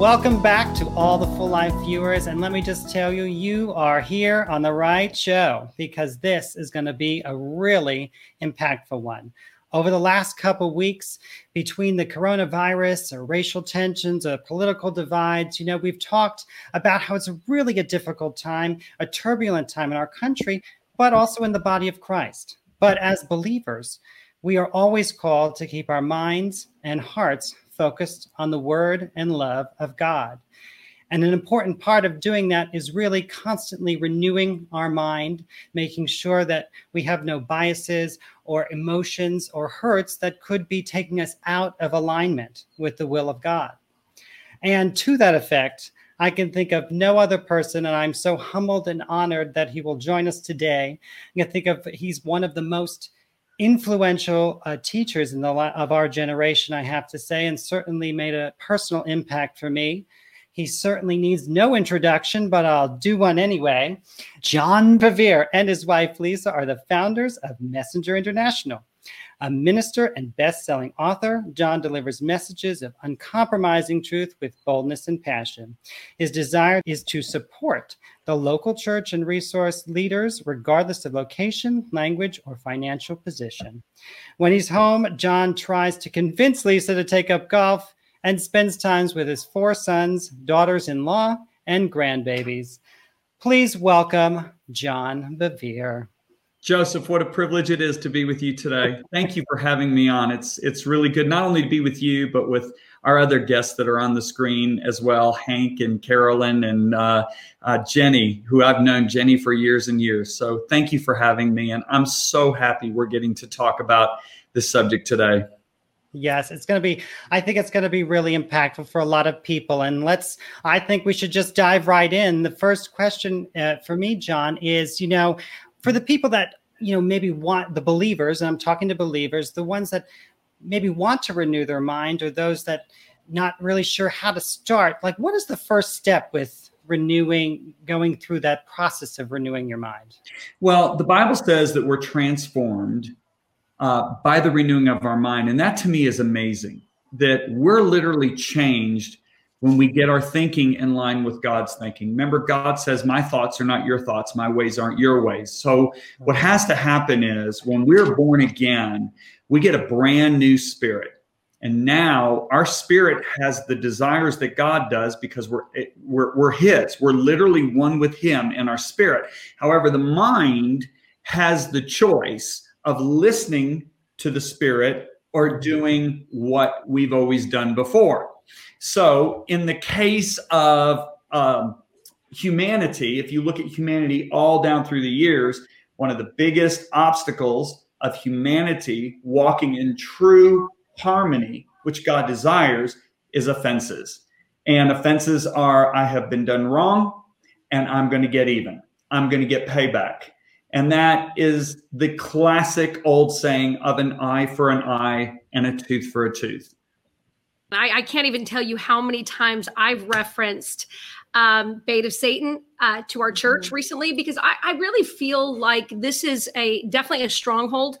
Welcome back to all the Full Life viewers. And let me just tell you, you are here on the right show because this is going to be a really impactful one. Over the last couple of weeks, between the coronavirus or racial tensions or political divides, we've talked about how it's really a difficult time, a turbulent time in our country, but also in the body of Christ. But as believers, we are always called to keep our minds and hearts focused on the word and love of God. And an important part of doing that is really constantly renewing our mind, making sure that we have no biases or emotions or hurts that could be taking us out of alignment with the will of God. And to that effect, I can think of no other person, and I'm so humbled and honored that he will join us today. I can think of he's one of the most influential teachers in of our generation, I have to say, and certainly made a personal impact for me. He certainly needs no introduction, but I'll do one anyway. John Bevere and his wife, Lisa, are the founders of Messenger International. A minister and best-selling author, John delivers messages of uncompromising truth with boldness and passion. His desire is to support the local church and resource leaders, regardless of location, language, or financial position. When he's home, John tries to convince Lisa to take up golf and spends time with his 4 sons, daughters-in-law, and grandbabies. Please welcome John Bevere. Joseph, what a privilege it is to be with you today. Thank you for having me on. It's really good not only to be with you, but with our other guests that are on the screen as well, Hank and Carolyn and Jenny, who I've known Jenny for years and years. So thank you for having me. And I'm so happy we're getting to talk about this subject today. Yes, it's going to be, I think it's going to be really impactful for a lot of people. And I think we should just dive right in. The first question for me, John, is, for the people that, maybe want the believers, and I'm talking to believers, the ones that maybe want to renew their mind or those that not really sure how to start, what is the first step with going through that process of renewing your mind? Well, the Bible says that we're transformed by the renewing of our mind. And that to me is amazing, that we're literally changed when we get our thinking in line with God's thinking. Remember, God says, my thoughts are not your thoughts. My ways aren't your ways. So what has to happen is when we're born again, we get a brand new spirit. And now our spirit has the desires that God does because we're his. We're literally one with him in our spirit. However, the mind has the choice of listening to the Spirit or doing what we've always done before. So in the case of humanity, if you look at humanity all down through the years, one of the biggest obstacles of humanity walking in true harmony, which God desires, is offenses. And offenses are, I have been done wrong, and I'm going to get even. I'm going to get payback. And that is the classic old saying of an eye for an eye and a tooth for a tooth. I can't even tell you how many times I've referenced Bait of Satan to our church recently, because I really feel like this is definitely a stronghold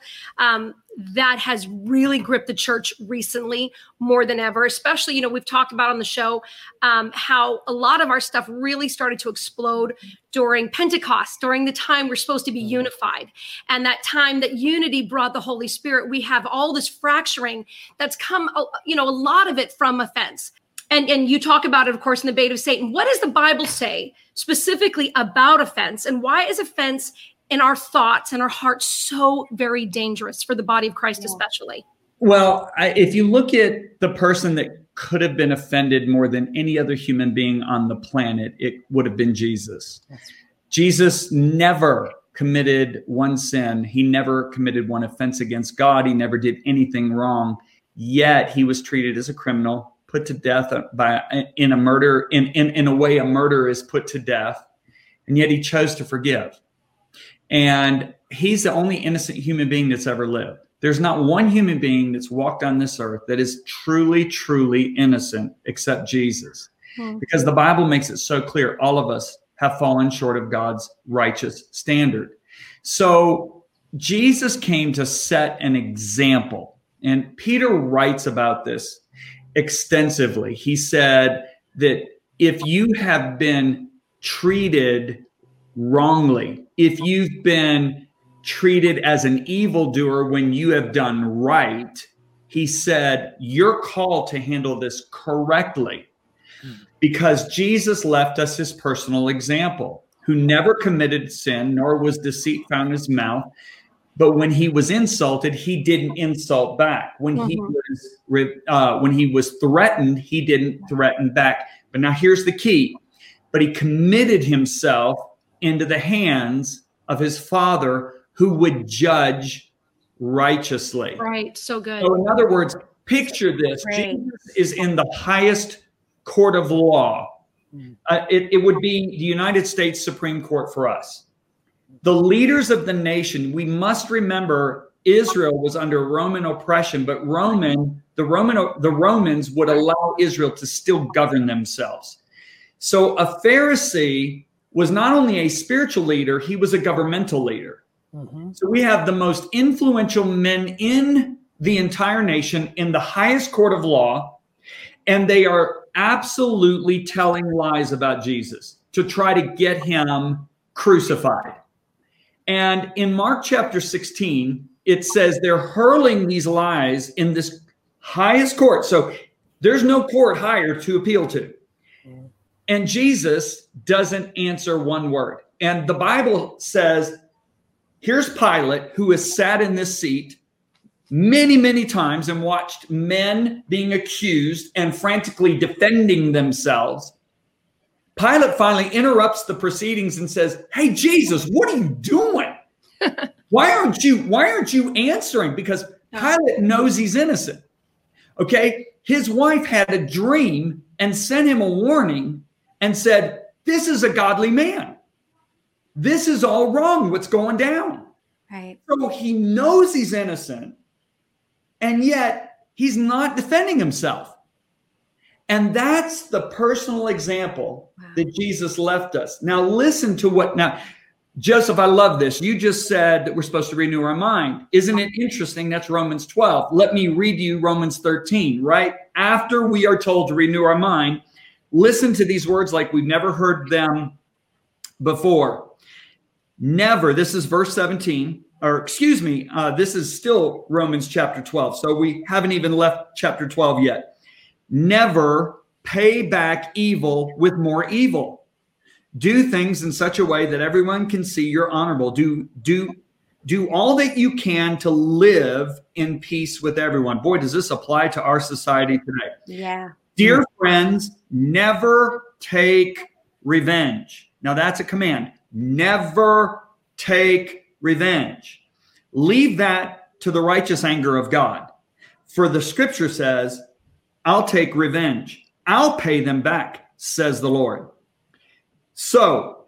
that has really gripped the church recently more than ever, especially, we've talked about on the show how a lot of our stuff really started to explode during Pentecost, during the time we're supposed to be unified. And that time that unity brought the Holy Spirit, we have all this fracturing that's come, a lot of it from offense. And you talk about it, of course, in the Bait of Satan. What does the Bible say specifically about offense? And why is offense in our thoughts and our hearts so very dangerous for the body of Christ especially? Well, if you look at the person that could have been offended more than any other human being on the planet, it would have been Jesus. Right. Jesus never committed one sin. He never committed one offense against God. He never did anything wrong. Yet he was treated as a criminal, put to death in a murder, in a way a murderer is put to death. And yet he chose to forgive. And he's the only innocent human being that's ever lived. There's not one human being that's walked on this earth that is truly, truly innocent except Jesus. Okay. Because the Bible makes it so clear, all of us have fallen short of God's righteous standard. So Jesus came to set an example. And Peter writes about this extensively. He said that if you have been treated wrongly, if you've been treated as an evildoer when you have done right, he said, you're called to handle this correctly, because Jesus left us his personal example, who never committed sin, nor was deceit found in his mouth. But when he was insulted, he didn't insult back. When he was threatened, he didn't threaten back. But now here's the key. But he committed himself into the hands of his Father, who would judge righteously. Right. So good. So in other words, picture this. Right. Jesus is in the highest court of law. It would be the United States Supreme Court for us. The leaders of the nation, we must remember, Israel was under Roman oppression, but the Romans would allow Israel to still govern themselves. So a Pharisee was not only a spiritual leader, he was a governmental leader. Mm-hmm. So we have the most influential men in the entire nation in the highest court of law, and they are absolutely telling lies about Jesus to try to get him crucified. And in Mark chapter 16, it says they're hurling these lies in this highest court. So there's no court higher to appeal to. And Jesus doesn't answer one word. And the Bible says, here's Pilate, who has sat in this seat many, many times and watched men being accused and frantically defending themselves. Pilate finally interrupts the proceedings and says, hey, Jesus, what are you doing? Why aren't you answering? Because Pilate knows he's innocent. Okay. His wife had a dream and sent him a warning and said, this is a godly man. This is all wrong. What's going down? Right. So he knows he's innocent, and yet he's not defending himself. And that's the personal example that Jesus left us. Now, listen to what, now, Joseph, I love this. You just said that we're supposed to renew our mind. Isn't it interesting? That's Romans 12. Let me read you Romans 13, right? After we are told to renew our mind, listen to these words like we've never heard them before. Never, this is verse 17, or excuse me, this is still Romans chapter 12. So we haven't even left chapter 12 yet. Never pay back evil with more evil. Do things in such a way that everyone can see you're honorable. Do all that you can to live in peace with everyone. Boy, does this apply to our society today. Yeah. Dear friends, never take revenge. Now that's a command. Never take revenge. Leave that to the righteous anger of God. For the scripture says, I'll take revenge. I'll pay them back, says the Lord. So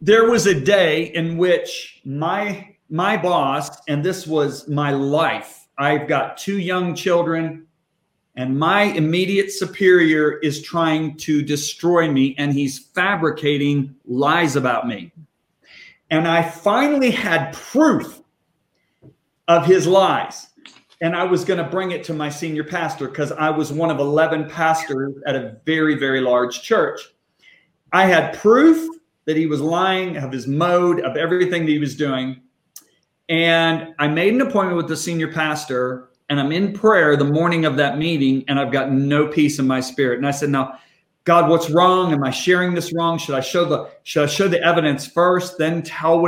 there was a day in which my boss, and this was my life. I've got two young children, and my immediate superior is trying to destroy me, and he's fabricating lies about me. And I finally had proof of his lies. And I was going to bring it to my senior pastor, because I was one of 11 pastors at a very, very large church. I had proof that he was lying, of his mode, of everything that he was doing. And I made an appointment with the senior pastor, and I'm in prayer the morning of that meeting, and I've got no peace in my spirit. And I said, now, God, what's wrong? Am I sharing this wrong? Should I show the evidence first, then tell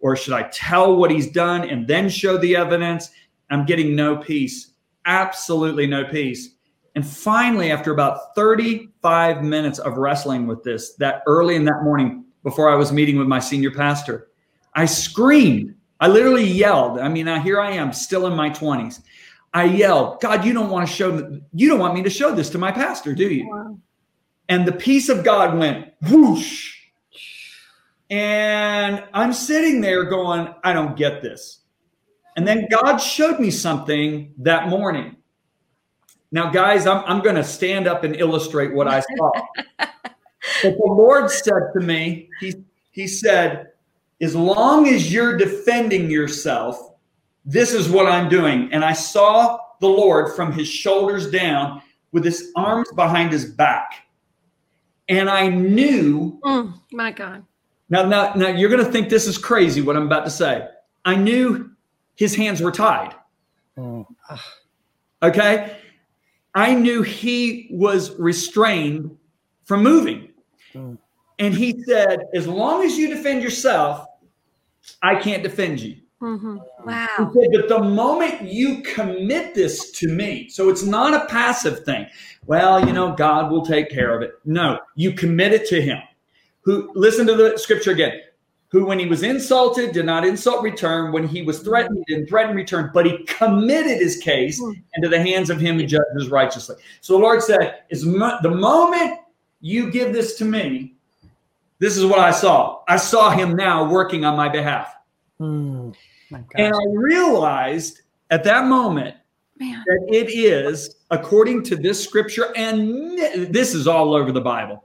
or should I tell what he's done and then show the evidence? I'm getting no peace, absolutely no peace. And finally, after about 35 minutes of wrestling with this, that early in that morning, before I was meeting with my senior pastor, I screamed. I literally yelled. I mean, here I am, still in my 20s. I yelled, God, you don't want me to show this to my pastor, do you? Wow. And the peace of God went whoosh. And I'm sitting there going, I don't get this. And then God showed me something that morning. Now, guys, I'm going to stand up and illustrate what I saw. But the Lord said to me, he said, as long as you're defending yourself, this is what I'm doing. And I saw the Lord from his shoulders down. with his arms behind his back. And I knew. Oh, my God. Now you're going to think this is crazy what I'm about to say. I knew his hands were tied. Oh. Okay. I knew he was restrained from moving. Oh. And he said, as long as you defend yourself, I can't defend you. Mm-hmm. Wow. He said, but the moment you commit this to me, so it's not a passive thing. Well, God will take care of it. No, you commit it to him. Who, listen to the scripture again, who when he was insulted, did not insult return. When he was threatened, didn't threaten return, but he committed his case into the hands of him who judges righteously. So the Lord said, the moment you give this to me, this is what I saw. I saw him now working on my behalf. Mm, my gosh. And I realized at that moment that it is, according to this scripture, and this is all over the Bible,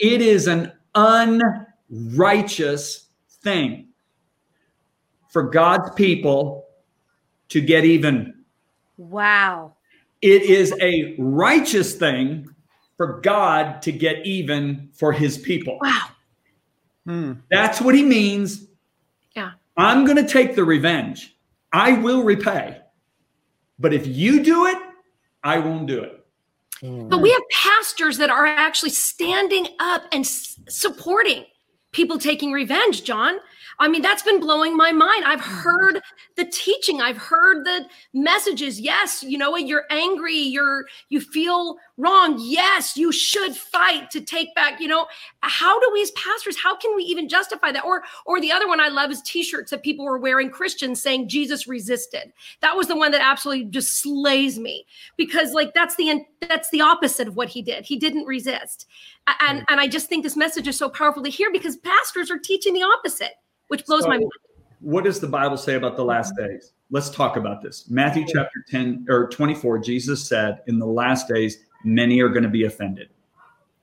it is an unrighteous thing for God's people to get even. Wow. It is a righteous thing for God to get even for his people. Wow. That's what he means. Yeah. I'm going to take the revenge. I will repay. But if you do it, I won't do it. But we have pastors that are actually standing up and supporting people taking revenge, John. I mean, that's been blowing my mind. I've heard the teaching. I've heard the messages. Yes, you're angry. You feel wrong. Yes, you should fight to take back. How do we as pastors, how can we even justify that? Or the other one I love is T-shirts that people were wearing, Christians saying Jesus resisted. That was the one that absolutely just slays me because that's the opposite of what he did. He didn't resist. And I just think this message is so powerful to hear because pastors are teaching the opposite, which blows my mind. What does the Bible say about the last days? Let's talk about this. Matthew chapter 10 or 24, Jesus said, in the last days, many are going to be offended.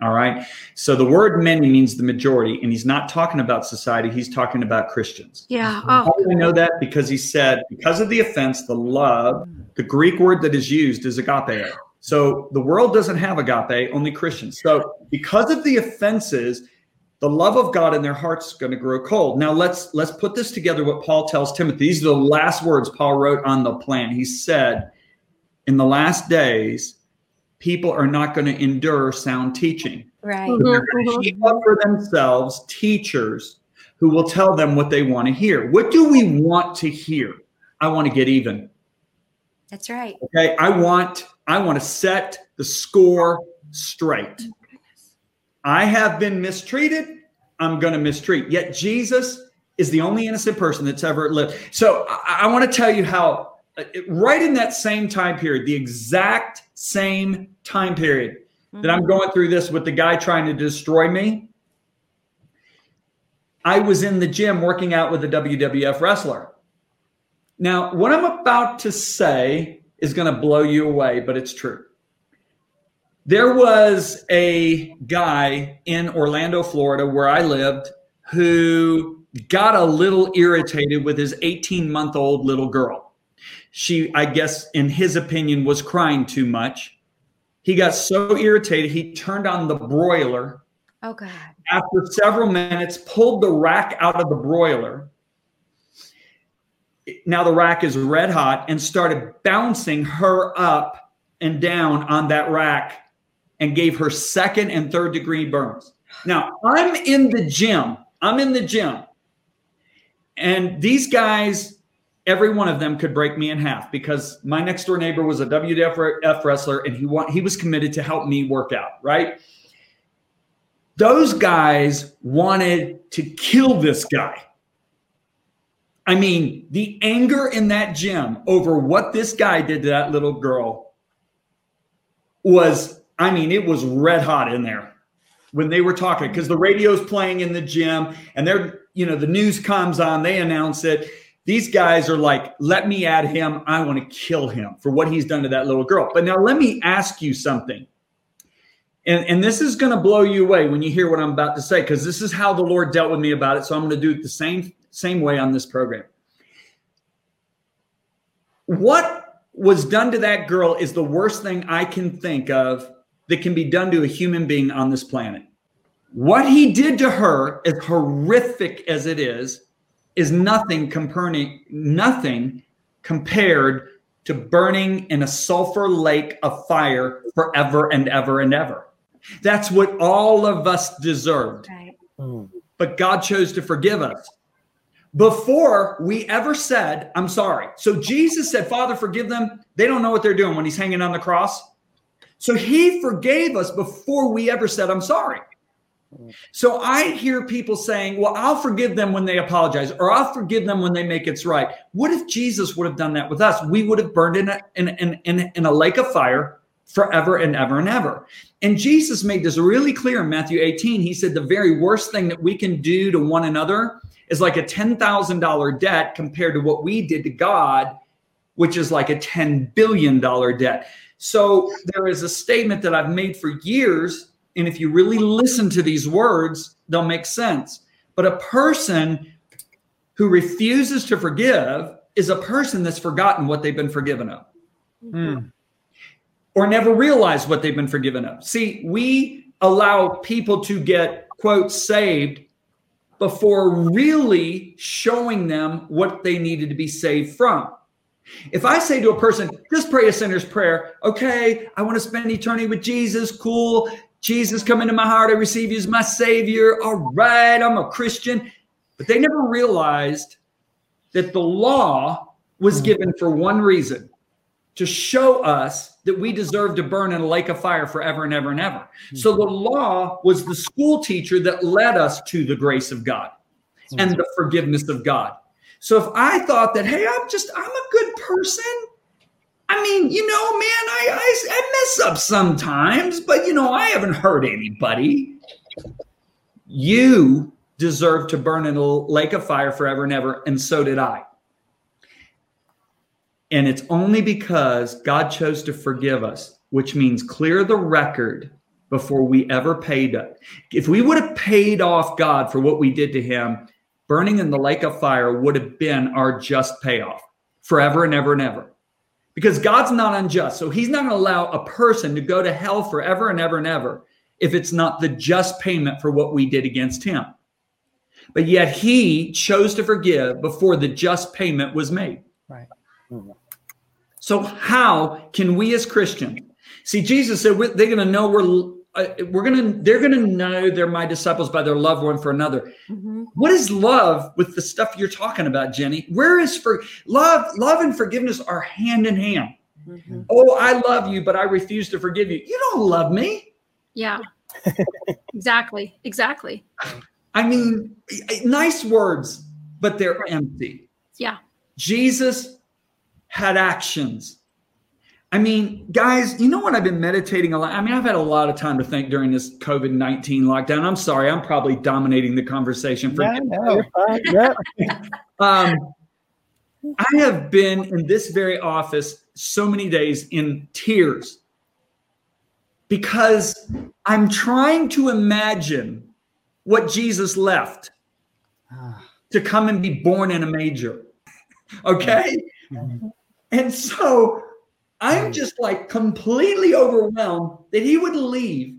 All right. So the word many means the majority. And he's not talking about society. He's talking about Christians. Yeah. Oh. How do we know that? Because he said, because of the offense, the love, the Greek word that is used is agape. So the world doesn't have agape, only Christians. So because of the offenses, the love of God in their hearts is going to grow cold. Now let's put this together. What Paul tells Timothy, these are the last words Paul wrote on the plan. He said, in the last days, people are not going to endure sound teaching. Right. So they're going to keep up for themselves teachers who will tell them what they want to hear. What do we want to hear? I want to get even. That's right. Okay. I want to set the score straight. I have been mistreated. I'm going to mistreat. Yet Jesus is the only innocent person that's ever lived. So I want to tell you how right in that same time period, the exact same time period that I'm going through this with the guy trying to destroy me, I was in the gym working out with a WWF wrestler. Now, what I'm about to say is going to blow you away, but it's true. There was a guy in Orlando, Florida, where I lived, who got a little irritated with his 18-month-old little girl. She, I guess, in his opinion, was crying too much. He got so irritated, he turned on the broiler. Oh, God. After several minutes, pulled the rack out of the broiler. Now the rack is red hot, and started bouncing her up and down on that rack, and gave her second and third degree burns. Now, I'm in the gym. And these guys, every one of them could break me in half because my next door neighbor was a WWF wrestler and he was committed to help me work out, right? Those guys wanted to kill this guy. I mean, the anger in that gym over what this guy did to that little girl was... I mean, it was red hot in there when they were talking because the radio's playing in the gym and they're, the news comes on, they announce it. These guys are like, let me at him. I want to kill him for what he's done to that little girl. But now let me ask you something. And this is going to blow you away when you hear what I'm about to say, because this is how the Lord dealt with me about it. So I'm going to do it the same way on this program. What was done to that girl is the worst thing I can think of that can be done to a human being on this planet. What he did to her, as horrific as it is nothing compared to burning in a sulfur lake of fire forever and ever and ever. That's what all of us deserved. Right. Mm. But God chose to forgive us before we ever said, I'm sorry. So Jesus said, Father, forgive them. They don't know what they're doing, when he's hanging on the cross. So he forgave us before we ever said, I'm sorry. So I hear people saying, well, I'll forgive them when they apologize, or I'll forgive them when they make it right. What if Jesus would have done that with us? We would have burned in a lake of fire forever and ever and ever. And Jesus made this really clear in Matthew 18. He said the very worst thing that we can do to one another is like a $10,000 debt compared to what we did to God, which is like a $10 billion debt. So there is a statement that I've made for years, and if you really listen to these words, they'll make sense. But a person who refuses to forgive is a person that's forgotten what they've been forgiven of. Mm-hmm. Or never realized what they've been forgiven of. See, we allow people to get, quote, saved before really showing them what they needed to be saved from. If I say to a person, just pray a sinner's prayer. Okay, I want to spend eternity with Jesus. Cool. Jesus, come into my heart. I receive you as my Savior. All right, I'm a Christian. But they never realized that the law was given for one reason, to show us that we deserve to burn in a lake of fire forever and ever and ever. So the law was the school teacher that led us to the grace of God and the forgiveness of God. So if I thought that, hey, I'm a good person. I mean, you know, man, I mess up sometimes, but, you know, I haven't hurt anybody. You deserve to burn in a lake of fire forever and ever, and so did I. And it's only because God chose to forgive us, which means clear the record before we ever paid up. If we would have paid off God for what we did to him, burning in the lake of fire would have been our just payoff forever and ever and ever. Because God's not unjust. So he's not going to allow a person to go to hell forever and ever and ever if it's not the just payment for what we did against him. But yet he chose to forgive before the just payment was made. Right. So how can we as Christians see? Jesus said they're going to know they're going to know they're my disciples by their love one for another. Mm-hmm. What is love with the stuff you're talking about, Jenny? Where is love and forgiveness are hand in hand. Mm-hmm. Oh, I love you, but I refuse to forgive you. You don't love me. Yeah, exactly. I mean, nice words, but they're empty. Yeah. Jesus had actions. I mean, guys, you know what I've been meditating a lot? I mean, I've had a lot of time to think during this COVID-19 lockdown. I'm sorry, I'm probably dominating the conversation. I have been in this very office so many days in tears because I'm trying to imagine what Jesus left to come and be born in a manger. Okay? Mm-hmm. And so I'm just like completely overwhelmed that he would leave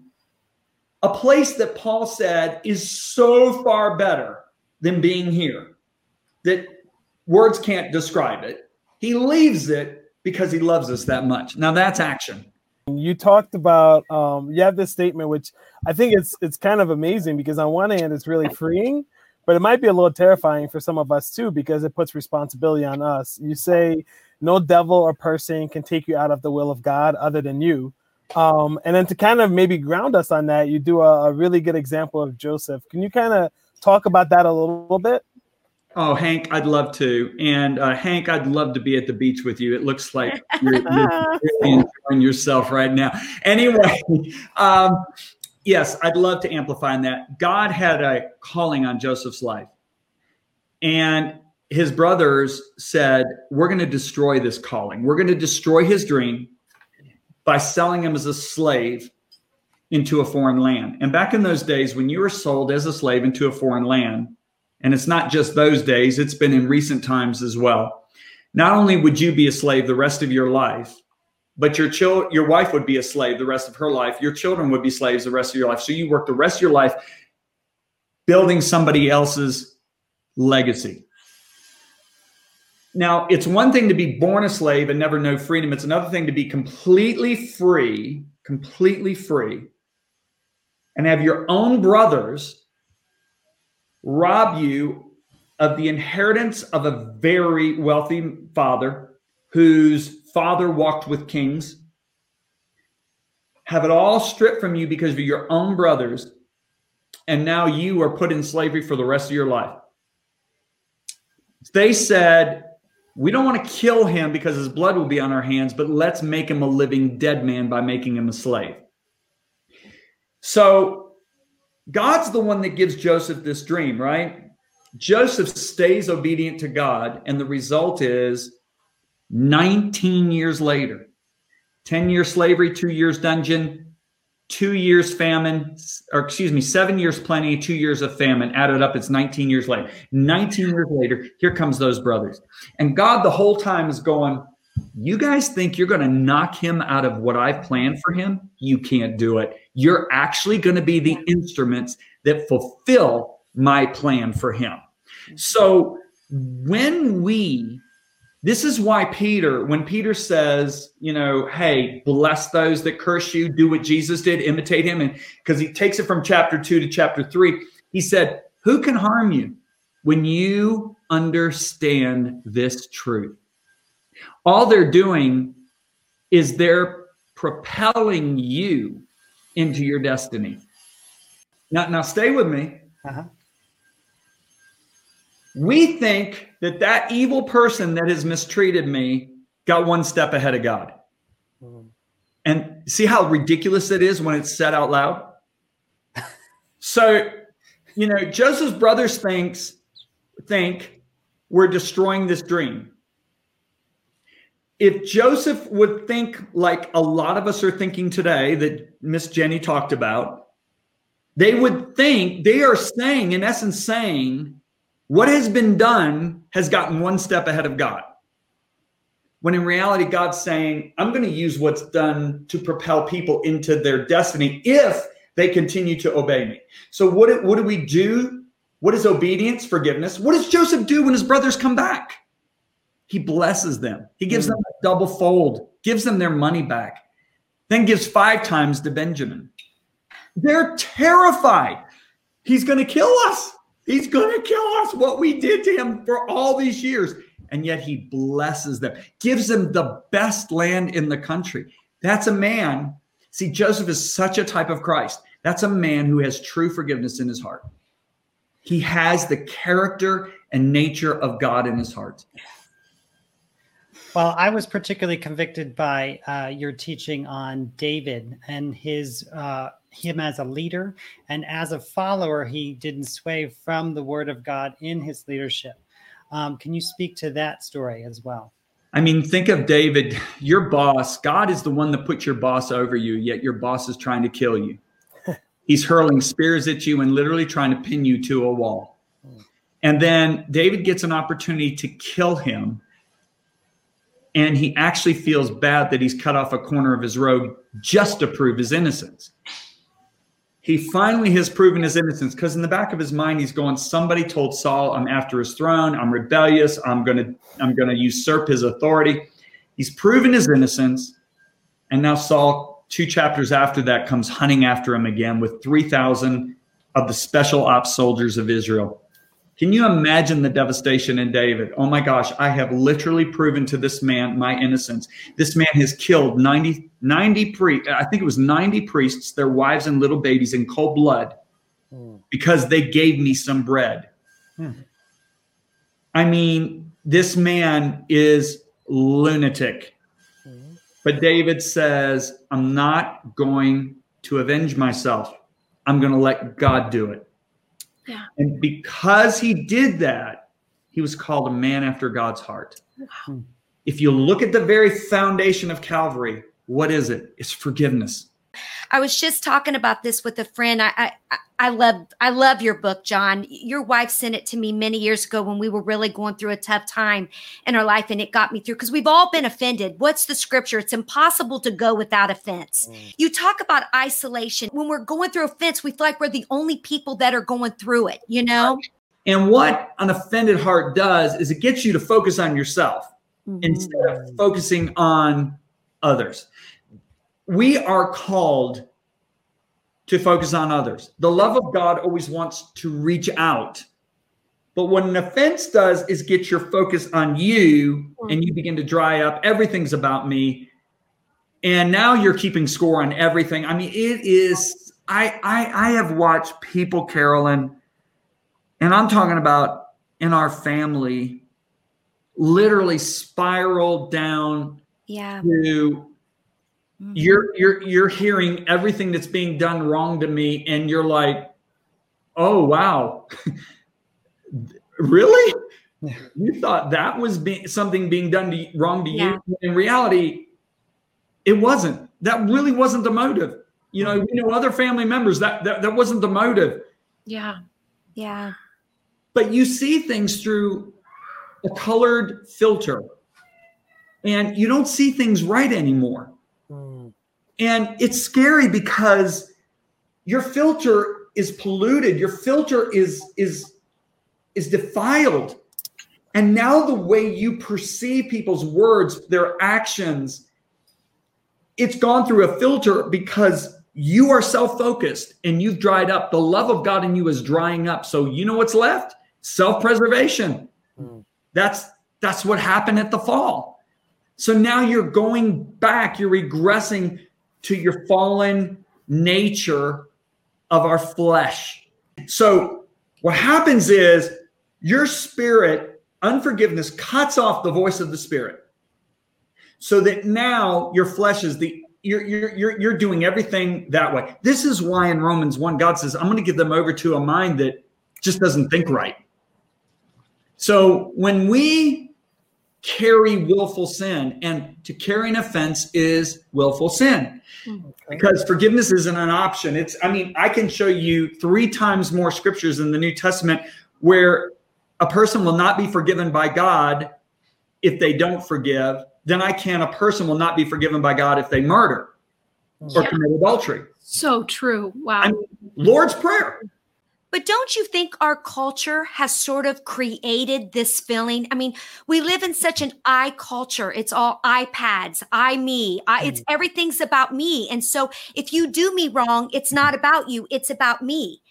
a place that Paul said is so far better than being here that words can't describe it. He leaves it because he loves us that much. Now that's action. You talked about, you have this statement, which I think it's kind of amazing because on one hand, it's really freeing. But it might be a little terrifying for some of us, too, because it puts responsibility on us. You say no devil or person can take you out of the will of God other than you. And then to kind of maybe ground us on that, you do a really good example of Joseph. Can you kind of talk about that a little bit? Oh, Hank, I'd love to. And Hank, I'd love to be at the beach with you. It looks like you're really enjoying yourself right now. Anyway, yes, I'd love to amplify on that. God had a calling on Joseph's life. And his brothers said, we're going to destroy this calling. We're going to destroy his dream by selling him as a slave into a foreign land. And back in those days, when you were sold as a slave into a foreign land, and it's not just those days, it's been in recent times as well. Not only would you be a slave the rest of your life, but your wife would be a slave the rest of her life. Your children would be slaves the rest of your life. So you work the rest of your life building somebody else's legacy. Now, it's one thing to be born a slave and never know freedom. It's another thing to be completely free, and have your own brothers rob you of the inheritance of a very wealthy father whose father walked with kings, have it all stripped from you because of your own brothers, and now you are put in slavery for the rest of your life. They said, we don't want to kill him because his blood will be on our hands, but let's make him a living dead man by making him a slave. So God's the one that gives Joseph this dream, right? Joseph stays obedient to God, and the result is 19 years later, 10 years slavery, 2 years dungeon, 2 years famine, or 7 years plenty, 2 years of famine. Added up, it's 19 years later. 19 years later, here comes those brothers. And God the whole time is going, you guys think you're going to knock him out of what I've planned for him? You can't do it. You're actually going to be the instruments that fulfill my plan for him. So this is why when Peter says, hey, bless those that curse you, do what Jesus did, imitate him. And because he takes it from chapter 2 to chapter 3, he said, who can harm you when you understand this truth? All they're doing is they're propelling you into your destiny. Now stay with me. Uh-huh. We think that evil person that has mistreated me got one step ahead of God. Mm. And see how ridiculous it is when it's said out loud? So, Joseph's brothers think we're destroying this dream. If Joseph would think like a lot of us are thinking today that Miss Jenny talked about, they would think they are saying, in essence saying, what has been done has gotten one step ahead of God. When in reality, God's saying, I'm going to use what's done to propel people into their destiny if they continue to obey me. So what do we do? What is obedience? Forgiveness. What does Joseph do when his brothers come back? He blesses them. He gives them a double fold, gives them their money back, then gives 5 times to Benjamin. They're terrified. He's going to kill us. He's going to kill us, what we did to him for all these years. And yet he blesses them, gives them the best land in the country. That's a man. See, Joseph is such a type of Christ. That's a man who has true forgiveness in his heart. He has the character and nature of God in his heart. Well, I was particularly convicted by your teaching on David and him as a leader, and as a follower, he didn't sway from the word of God in his leadership. Can you speak to that story as well? I mean, think of David, your boss. God is the one that puts your boss over you, yet your boss is trying to kill you. He's hurling spears at you and literally trying to pin you to a wall. And then David gets an opportunity to kill him. And he actually feels bad that he's cut off a corner of his robe just to prove his innocence. He finally has proven his innocence because in the back of his mind, he's going, somebody told Saul, I'm after his throne. I'm rebellious. I'm going to usurp his authority. He's proven his innocence. And now Saul, 2 chapters after that, comes hunting after him again with 3,000 of the special ops soldiers of Israel. Can you imagine the devastation in David? Oh my gosh, I have literally proven to this man my innocence. This man has killed 90 priests, their wives and little babies in cold blood because they gave me some bread. Hmm. I mean, this man is lunatic. Hmm. But David says, I'm not going to avenge myself. I'm going to let God do it. Yeah. And because he did that, he was called a man after God's heart. Wow. If you look at the very foundation of Calvary, what is it? It's forgiveness. I was just talking about this with a friend. I love your book, John. Your wife sent it to me many years ago when we were really going through a tough time in our life, and it got me through because we've all been offended. What's the scripture? It's impossible to go without offense. You talk about isolation. When we're going through offense, we feel like we're the only people that are going through it, you know? And what an offended heart does is it gets you to focus on yourself instead of focusing on others. We are called to focus on others. The love of God always wants to reach out. But what an offense does is get your focus on you, and you begin to dry up. Everything's about me. And now you're keeping score on everything. I mean, it is, I have watched people, Carolyn, and I'm talking about in our family, literally spiral down to you're hearing everything that's being done wrong to me, and you're like, oh wow, really? You thought that was something being done wrong to you? In reality, it wasn't. That really wasn't the motive. You know, we know other family members that wasn't the motive. Yeah, yeah. But you see things through a colored filter, and you don't see things right anymore. And it's scary because your filter is polluted. Your filter is defiled. And now the way you perceive people's words, their actions, it's gone through a filter because you are self-focused and you've dried up. The love of God in you is drying up. So you know what's left? Self-preservation. That's what happened at the fall. So now you're going back, you're regressing to your fallen nature of our flesh. So what happens is your spirit, unforgiveness, cuts off the voice of the spirit, so that now your flesh is you're doing everything that way. This is why in Romans 1, God says, I'm going to give them over to a mind that just doesn't think right. So when we carry willful sin, and to carry an offense is willful sin, because forgiveness isn't an option. It's, I mean, I can show you 3 times more scriptures in the New Testament where a person will not be forgiven by God if they don't forgive, then I can a person will not be forgiven by God if they murder or commit adultery. So true. Wow. I mean, Lord's Prayer. But don't you think our culture has sort of created this feeling? I mean, we live in such an I culture. It's all iPads, it's everything's about me. And so if you do me wrong, it's not about you, it's about me.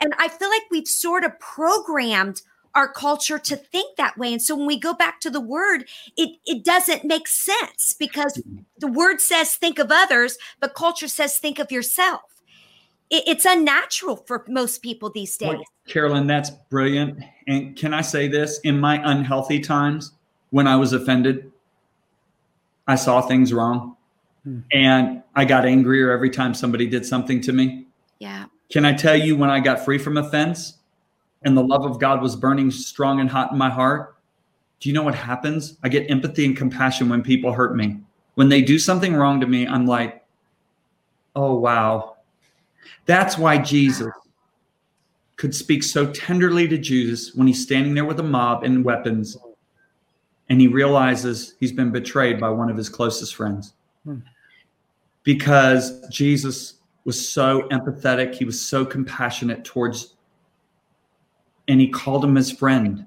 And I feel like we've sort of programmed our culture to think that way. And so when we go back to the word, it doesn't make sense, because the word says think of others, but culture says think of yourself. It's unnatural for most people these days. Well, Carolyn, that's brilliant. And can I say this? In my unhealthy times, when I was offended, I saw things wrong. And I got angrier every time somebody did something to me. Yeah. Can I tell you, when I got free from offense and the love of God was burning strong and hot in my heart, do you know what happens? I get empathy and compassion when people hurt me. When they do something wrong to me, I'm like, oh, wow. That's why Jesus could speak so tenderly to Judas when he's standing there with a mob and weapons, and he realizes he's been betrayed by one of his closest friends. Because Jesus was so empathetic, he was so compassionate towards, and he called him his friend.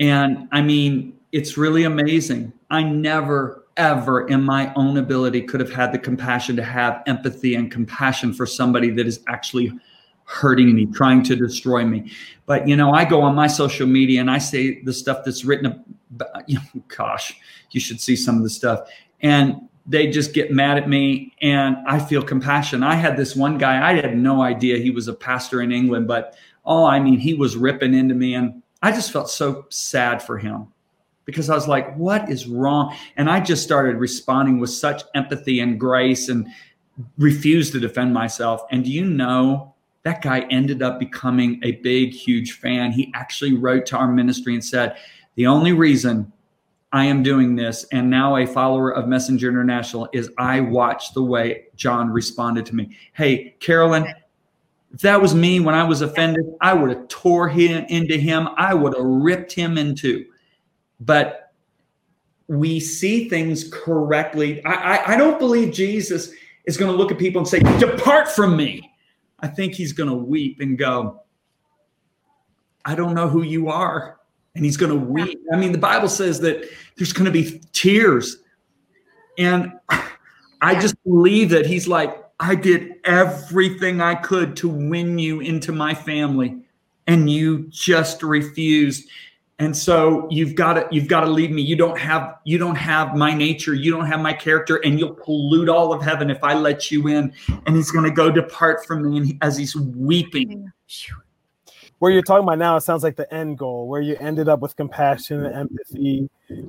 And I mean, it's really amazing. I never ever in my own ability could have had the compassion to have empathy and compassion for somebody that is actually hurting me, trying to destroy me. But, you know, I go on my social media and I say the stuff that's written about, you know, gosh, you should see some of the stuff. And they just get mad at me and I feel compassion. I had this one guy, I had no idea he was a pastor in England, but he was ripping into me. And I just felt so sad for him, because I was like, what is wrong? And I just started responding with such empathy and grace and refused to defend myself. And do you know, that guy ended up becoming a big, huge fan. He actually wrote to our ministry and said, the only reason I am doing this, and now a follower of Messenger International, is I watch the way John responded to me. Hey, Carolyn, if that was me when I was offended, I would have tore him into him. I would have ripped him in two. But we see things correctly. I don't believe Jesus is going to look at people and say, depart from me. I think he's going to weep and go, I don't know who you are. And he's going to weep. I mean, the Bible says that there's going to be tears. And I just believe that he's like, I did everything I could to win you into my family, and you just refused. And so you've got to leave me. You don't have my nature. You don't have my character, and you'll pollute all of heaven if I let you in. And he's going to go, depart from me, and as he's weeping. Where you're talking about now, it sounds like the end goal, where you ended up with compassion and empathy.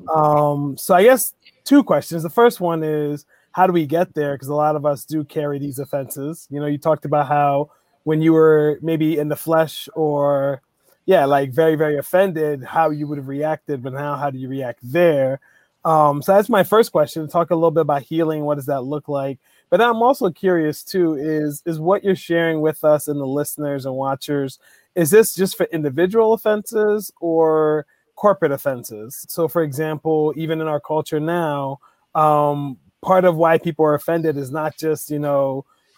So I guess two questions. The first one is, how do we get there? Because a lot of us do carry these offenses. You know, you talked about how when you were maybe in the flesh or, like very, very offended, how you would have reacted, but now how do you react there? So that's my first question. Talk a little bit about healing. What does that look like? But I'm also curious, too, is what you're sharing with us and the listeners and watchers, is this just for individual offenses or corporate offenses? So, for example, even in our culture now, part of why people are offended is not just,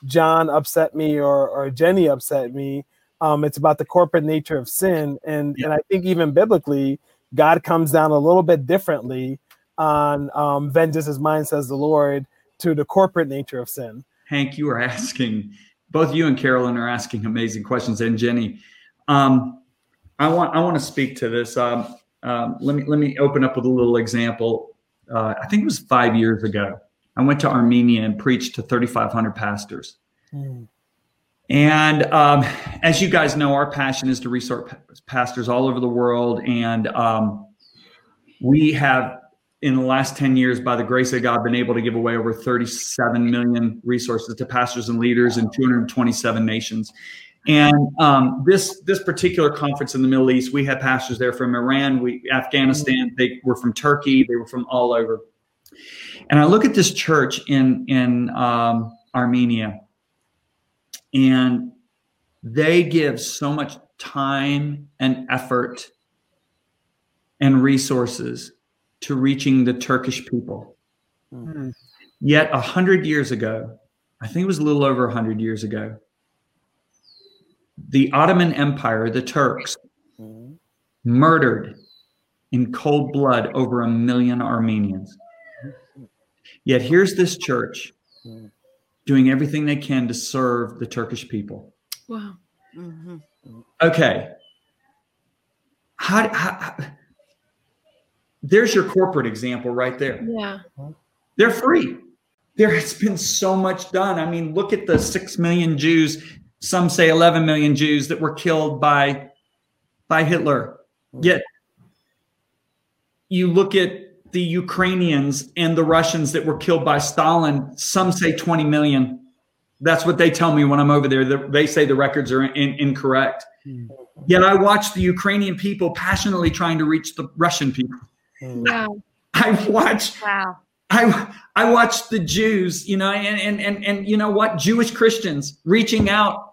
John upset me or Jenny upset me. It's about the corporate nature of sin. And I think even biblically, God comes down a little bit differently on vengeance is mine, says the Lord, to the corporate nature of sin. Hank, you are asking, both you and Carolyn are asking amazing questions. And Jenny, I want to speak to this. Let me open up with a little example. I think it was 5 years ago. I went to Armenia and preached to 3,500 pastors. Mm. And as you guys know, our passion is to resource pastors all over the world. And we have, in the last 10 years, by the grace of God, been able to give away over 37 million resources to pastors and leaders in 227 nations. And this particular conference in the Middle East, we had pastors there from Iran, Afghanistan, they were from Turkey, they were from all over. And I look at this church in Armenia, and they give so much time and effort and resources to reaching the Turkish people. Mm. Yet 100 years ago, I think it was a little over 100 years ago, the Ottoman Empire, the Turks, murdered in cold blood over 1 million Armenians. Yet here's this church doing everything they can to serve the Turkish people. Wow. Mm-hmm. Okay. How there's your corporate example right there. Yeah. They're free. There has been so much done. I mean, look at the 6 million Jews, some say 11 million Jews that were killed by Hitler. Yet you look at the Ukrainians and the Russians that were killed by Stalin, some say 20 million. That's what they tell me when I'm over there. They say the records are incorrect. Mm. Yet I watch the Ukrainian people passionately trying to reach the Russian people. Wow. I watched the Jews, and you know what? Jewish Christians reaching out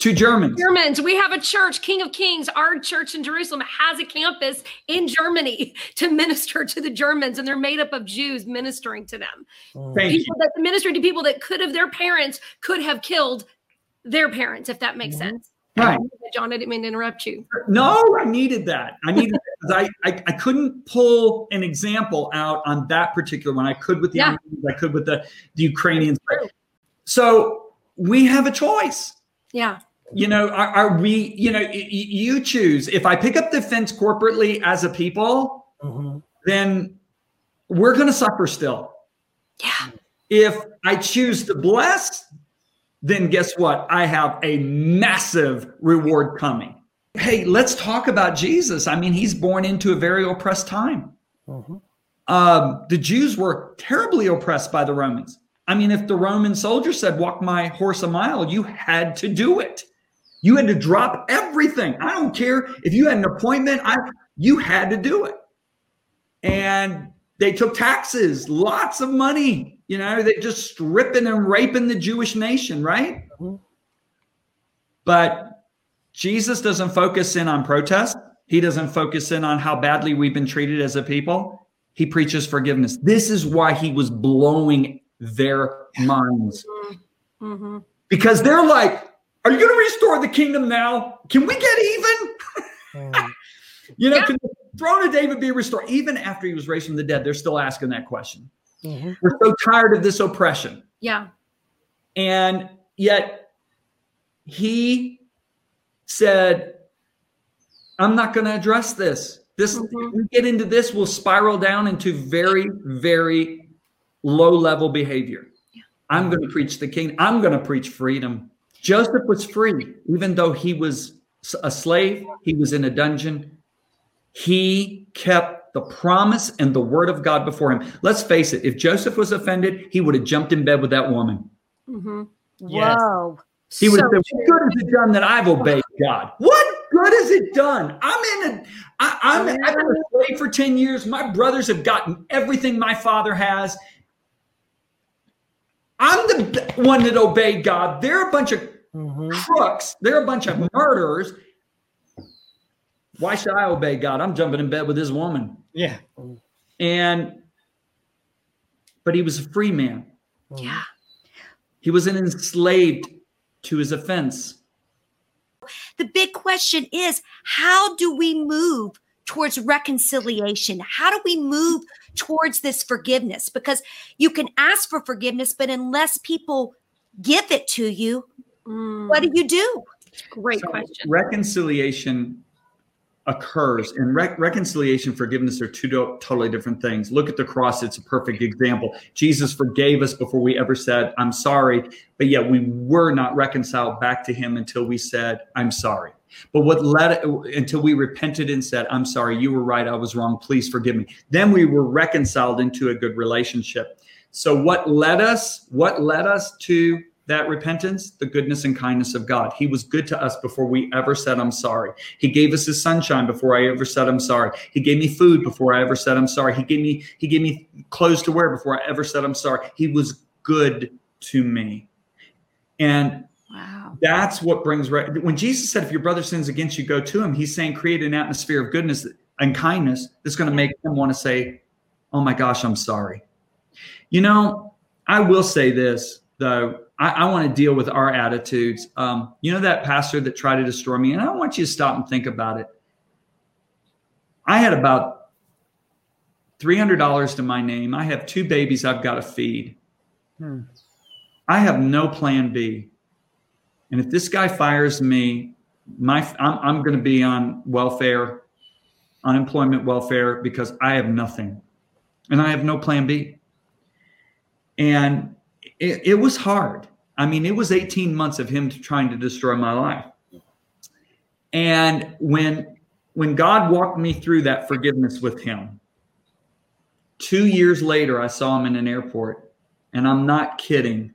to Germans. Germans, we have a church, King of Kings. Our church in Jerusalem has a campus in Germany to minister to the Germans, and they're made up of Jews ministering to them. Ministering to people that their parents could have killed their parents, if that makes sense. Right. John, I didn't mean to interrupt you. No, I needed that. I couldn't pull an example out on that particular one. I could with the Americans, I could with the Ukrainians. So we have a choice. Yeah. Are we, you choose. If I pick up the fence corporately as a people, then we're going to suffer still. Yeah. If I choose to bless, then guess what? I have a massive reward coming. Hey, let's talk about Jesus. I mean, he's born into a very oppressed time. Mm-hmm. The Jews were terribly oppressed by the Romans. I mean, if the Roman soldier said, walk my horse a mile, you had to do it. You had to drop everything. I don't care if you had an appointment, you had to do it. And they took taxes, lots of money. You know, they're just stripping and raping the Jewish nation, right? Mm-hmm. But Jesus doesn't focus in on protest. He doesn't focus in on how badly we've been treated as a people. He preaches forgiveness. This is why he was blowing their minds. Mm-hmm. Mm-hmm. Because they're like, are you going to restore the kingdom now? Can we get even? Mm. You know, yeah. Can the throne of David be restored? Even after he was raised from the dead, they're still asking that question. Mm-hmm. We're so tired of this oppression. Yeah. And yet he said, I'm not going to address this. If we get into this, we'll spiral down into very, very low level behavior. Yeah. I'm going to preach the king. I'm going to preach freedom. Joseph was free, even though he was a slave. He was in a dungeon. He kept the promise and the word of God before him. Let's face it. If Joseph was offended, he would have jumped in bed with that woman. Mm-hmm. Yes. Whoa. He would have said, what good has it done that I've obeyed God? What good has it done? I've been a slave for 10 years. My brothers have gotten everything my father has. I'm the one that obeyed God. They're a bunch of crooks. They're a bunch of murderers. Why should I obey God? I'm jumping in bed with this woman. Yeah. But he was a free man. Yeah. He wasn't enslaved to his offense. The big question is, how do we move towards reconciliation? How do we move towards this forgiveness? Because you can ask for forgiveness, but unless people give it to you, what do you do? Great question. Reconciliation occurs, and reconciliation and forgiveness are two totally different things. Look at the cross. It's a perfect example. Jesus forgave us before we ever said, I'm sorry. But yet we were not reconciled back to him until we said, I'm sorry. But until we repented and said, I'm sorry, you were right. I was wrong. Please forgive me. Then we were reconciled into a good relationship. So what led us to that repentance? The goodness and kindness of God. He was good to us before we ever said, I'm sorry. He gave us his sunshine before I ever said, I'm sorry. He gave me food before I ever said, I'm sorry. He gave me clothes to wear before I ever said, I'm sorry. He was good to me. And wow. That's what brings when Jesus said, if your brother sins against you, go to him. He's saying, create an atmosphere of goodness and kindness that's going to make them want to say, oh my gosh, I'm sorry. You know, I will say this though. I want to deal with our attitudes. You know, that pastor that tried to destroy me, and I want you to stop and think about it. I had about $300 to my name. I have two babies I've got to feed. I have no plan B. And if this guy fires me, I'm going to be on welfare, unemployment welfare, because I have nothing and I have no plan B. And it was hard. I mean, it was 18 months of him trying to destroy my life. And when God walked me through that forgiveness with him, 2 years later, I saw him in an airport, and I'm not kidding.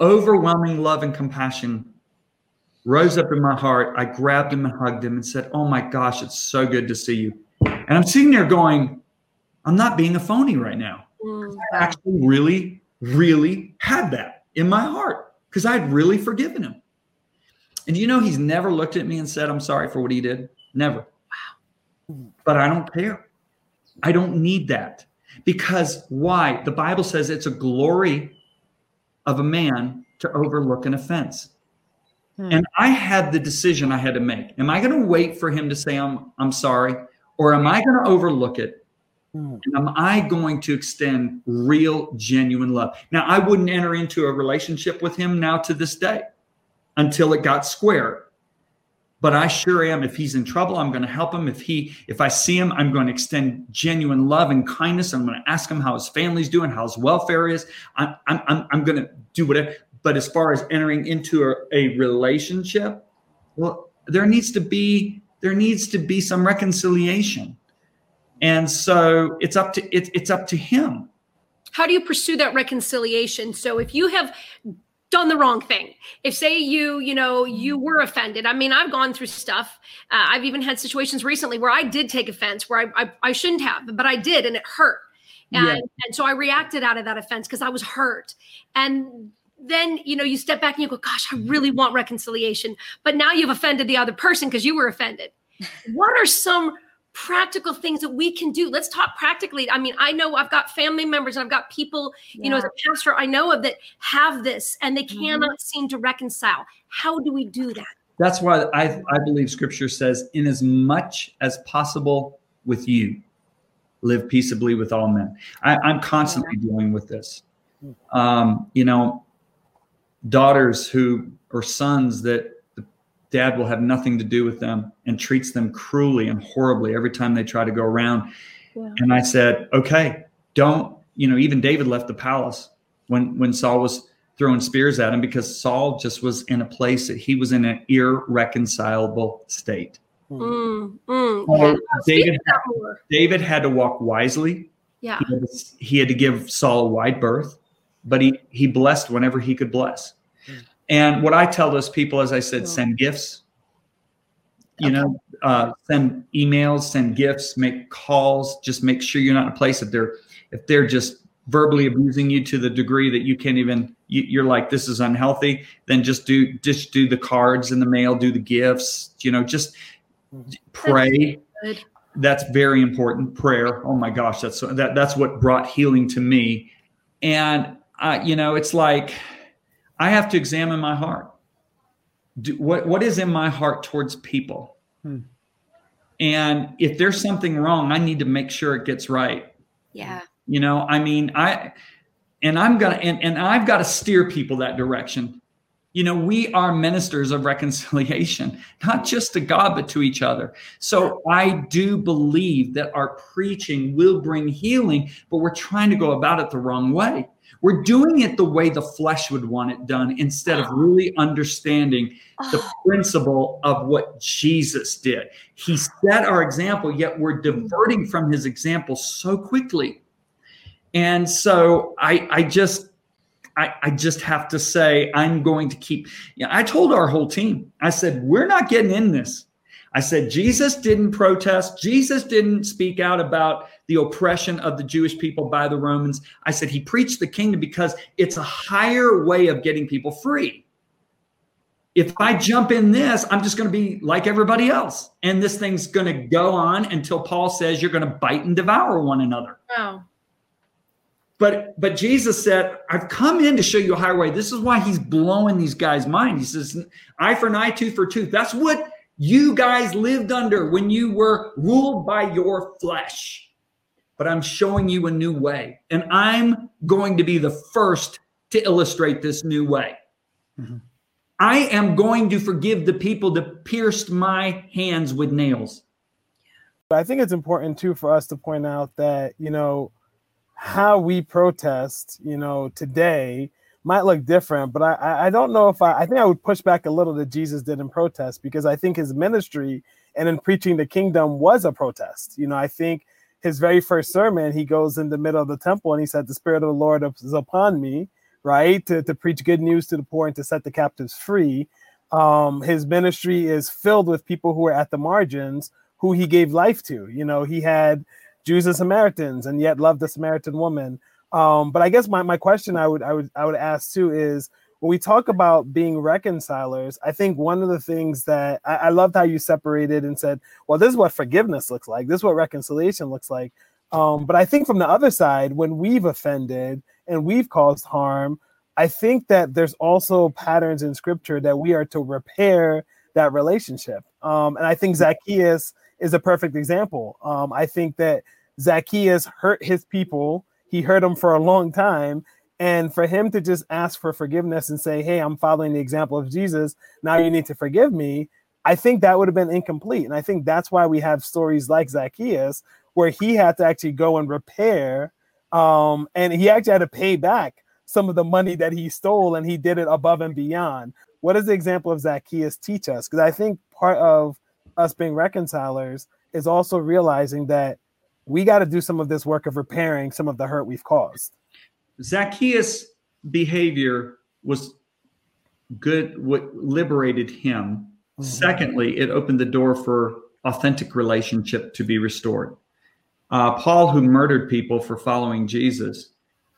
Overwhelming love and compassion rose up in my heart. I grabbed him and hugged him and said, oh my gosh, it's so good to see you. And I'm sitting there going, I'm not being a phony right now. I actually really had that in my heart because I'd really forgiven him. And you know, he's never looked at me and said, I'm sorry for what he did. Never. Wow. But I don't care. I don't need that. Because why? The Bible says it's a glory of a man to overlook an offense. And I had the decision I had to make. Am I going to wait for him to say, I'm sorry? Or am I going to overlook it? And am I going to extend real, genuine love? Now, I wouldn't enter into a relationship with him now to this day until it got square. But I sure am. If he's in trouble, I'm going to help him. If I see him, I'm going to extend genuine love and kindness. I'm going to ask him how his family's doing, how his welfare is. I'm going to do whatever. But as far as entering into a relationship, well, there needs to be some reconciliation. And so it's up to him. How do you pursue that reconciliation? So if you have done the wrong thing, if say you were offended. I mean, I've gone through stuff. I've even had situations recently where I did take offense, where I shouldn't have, but I did, and it hurt. And so I reacted out of that offense because I was hurt. And then, you know, you step back and you go, gosh, I really want reconciliation. But now you've offended the other person because you were offended. What are some practical things that we can do? Let's talk practically. I mean, I know I've got family members and I've got people, you know, as a pastor, I know of that have this and they cannot seem to reconcile. How do we do that? That's why I believe scripture says, in as much as possible with you, live peaceably with all men. I'm constantly dealing with this. You know, daughters who or sons that the dad will have nothing to do with them and treats them cruelly and horribly every time they try to go around. Yeah. And I said, okay, don't, you know, even David left the palace when Saul was throwing spears at him because Saul just was in a place that he was in an irreconcilable state. David had to walk wisely. Yeah, he had to give Saul a wide berth, but he blessed whenever he could bless. And what I tell those people, as I said, send gifts, you know, send emails, send gifts, make calls, just make sure you're not in a place that if they're just verbally abusing you to the degree that you can't even, you're like, this is unhealthy, then just do the cards in the mail, do the gifts, you know, just pray. That's very important. Prayer. Oh my gosh. That's what brought healing to me. And you know, it's like, I have to examine my heart. What is in my heart towards people? And if there's something wrong, I need to make sure it gets right. Yeah. You know, I mean, I've got to steer people that direction. You know, we are ministers of reconciliation, not just to God, but to each other. So I do believe that our preaching will bring healing, but we're trying to go about it the wrong way. We're doing it the way the flesh would want it done instead of really understanding the principle of what Jesus did. He set our example, yet we're diverting from his example so quickly. And so I just have to say, I'm going to keep, you know, I told our whole team, I said, we're not getting in this. I said, Jesus didn't protest. Jesus didn't speak out about the oppression of the Jewish people by the Romans. I said, he preached the kingdom because it's a higher way of getting people free. If I jump in this, I'm just going to be like everybody else. And this thing's going to go on until Paul says you're going to bite and devour one another. Wow. But Jesus said, I've come in to show you a higher way. This is why he's blowing these guys' mind. He says, eye for an eye, tooth for a tooth. That's what you guys lived under when you were ruled by your flesh. But I'm showing you a new way. And I'm going to be the first to illustrate this new way. Mm-hmm. I am going to forgive the people that pierced my hands with nails. But I think it's important, too, for us to point out that, you know, how we protest, you know, today might look different, but I don't know if I think I would push back a little that Jesus didn't protest, because I think his ministry and in preaching the kingdom was a protest. You know, I think his very first sermon, he goes in the middle of the temple and he said, the Spirit of the Lord is upon me, right? To preach good news to the poor and to set the captives free. His ministry is filled with people who are at the margins, who he gave life to. You know, he had Jews and Samaritans, and yet loved the Samaritan woman. But I guess my question I would ask too is, when we talk about being reconcilers, I think one of the things that I loved how you separated and said, well, this is what forgiveness looks like. This is what reconciliation looks like. But I think from the other side, when we've offended and we've caused harm, I think that there's also patterns in scripture that we are to repair that relationship. And I think Zacchaeus is a perfect example. I think that Zacchaeus hurt his people. He hurt them for a long time. And for him to just ask for forgiveness and say, hey, I'm following the example of Jesus, now you need to forgive me, I think that would have been incomplete. And I think that's why we have stories like Zacchaeus, where he had to actually go and repair. And he actually had to pay back some of the money that he stole, and he did it above and beyond. What does the example of Zacchaeus teach us? Because I think part of us being reconcilers is also realizing that we got to do some of this work of repairing some of the hurt we've caused. Zacchaeus' behavior was good, what liberated him. Mm-hmm. Secondly, it opened the door for authentic relationship to be restored. Paul, who murdered people for following Jesus,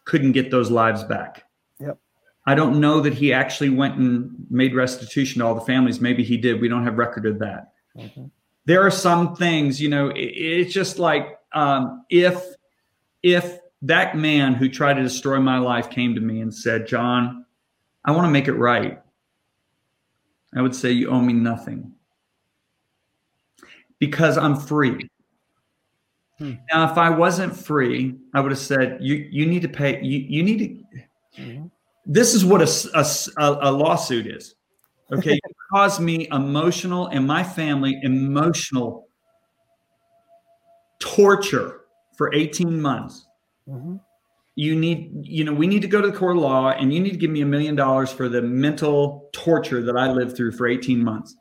couldn't get those lives back. Yep. I don't know that he actually went and made restitution to all the families. Maybe he did. We don't have record of that. Mm-hmm. There are some things, you know, it's just like if that man who tried to destroy my life came to me and said, John, I want to make it right, I would say, you owe me nothing, because I'm free. Hmm. Now, if I wasn't free, I would have said, you need to pay. You need to. Mm-hmm. This is what a lawsuit is. Okay. You caused me emotional and my family emotional torture for 18 months. Mm-hmm. We need to go to the court of law, and you need to give me $1 million for the mental torture that I lived through for 18 months.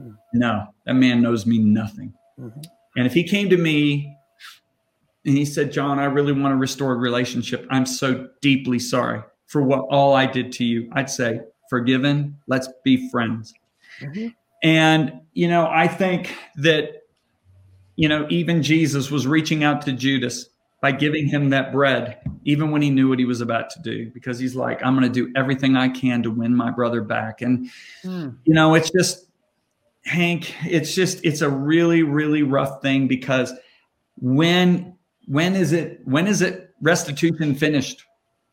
Mm-hmm. No, that man knows me nothing. Mm-hmm. And if he came to me and he said, John, I really want to restore a relationship, I'm so deeply sorry for all I did to you, I'd say, forgiven, let's be friends. Mm-hmm. And, you know, I think that, you know, even Jesus was reaching out to Judas by giving him that bread, even when he knew what he was about to do, because he's like, I'm going to do everything I can to win my brother back. And, you know, it's just, Hank, it's a really, really rough thing, because when is it restitution finished?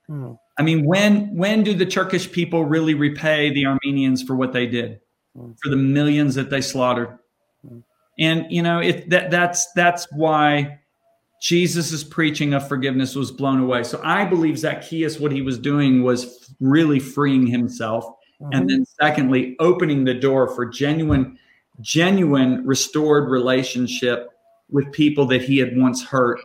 Mm. I mean, when do the Turkish people really repay the Armenians for what they did, for the millions that they slaughtered? Mm. And, you know, that's why Jesus' preaching of forgiveness was blown away. So I believe Zacchaeus, what he was doing was really freeing himself. Mm-hmm. And then secondly, opening the door for genuine restored relationship with people that he had once hurt.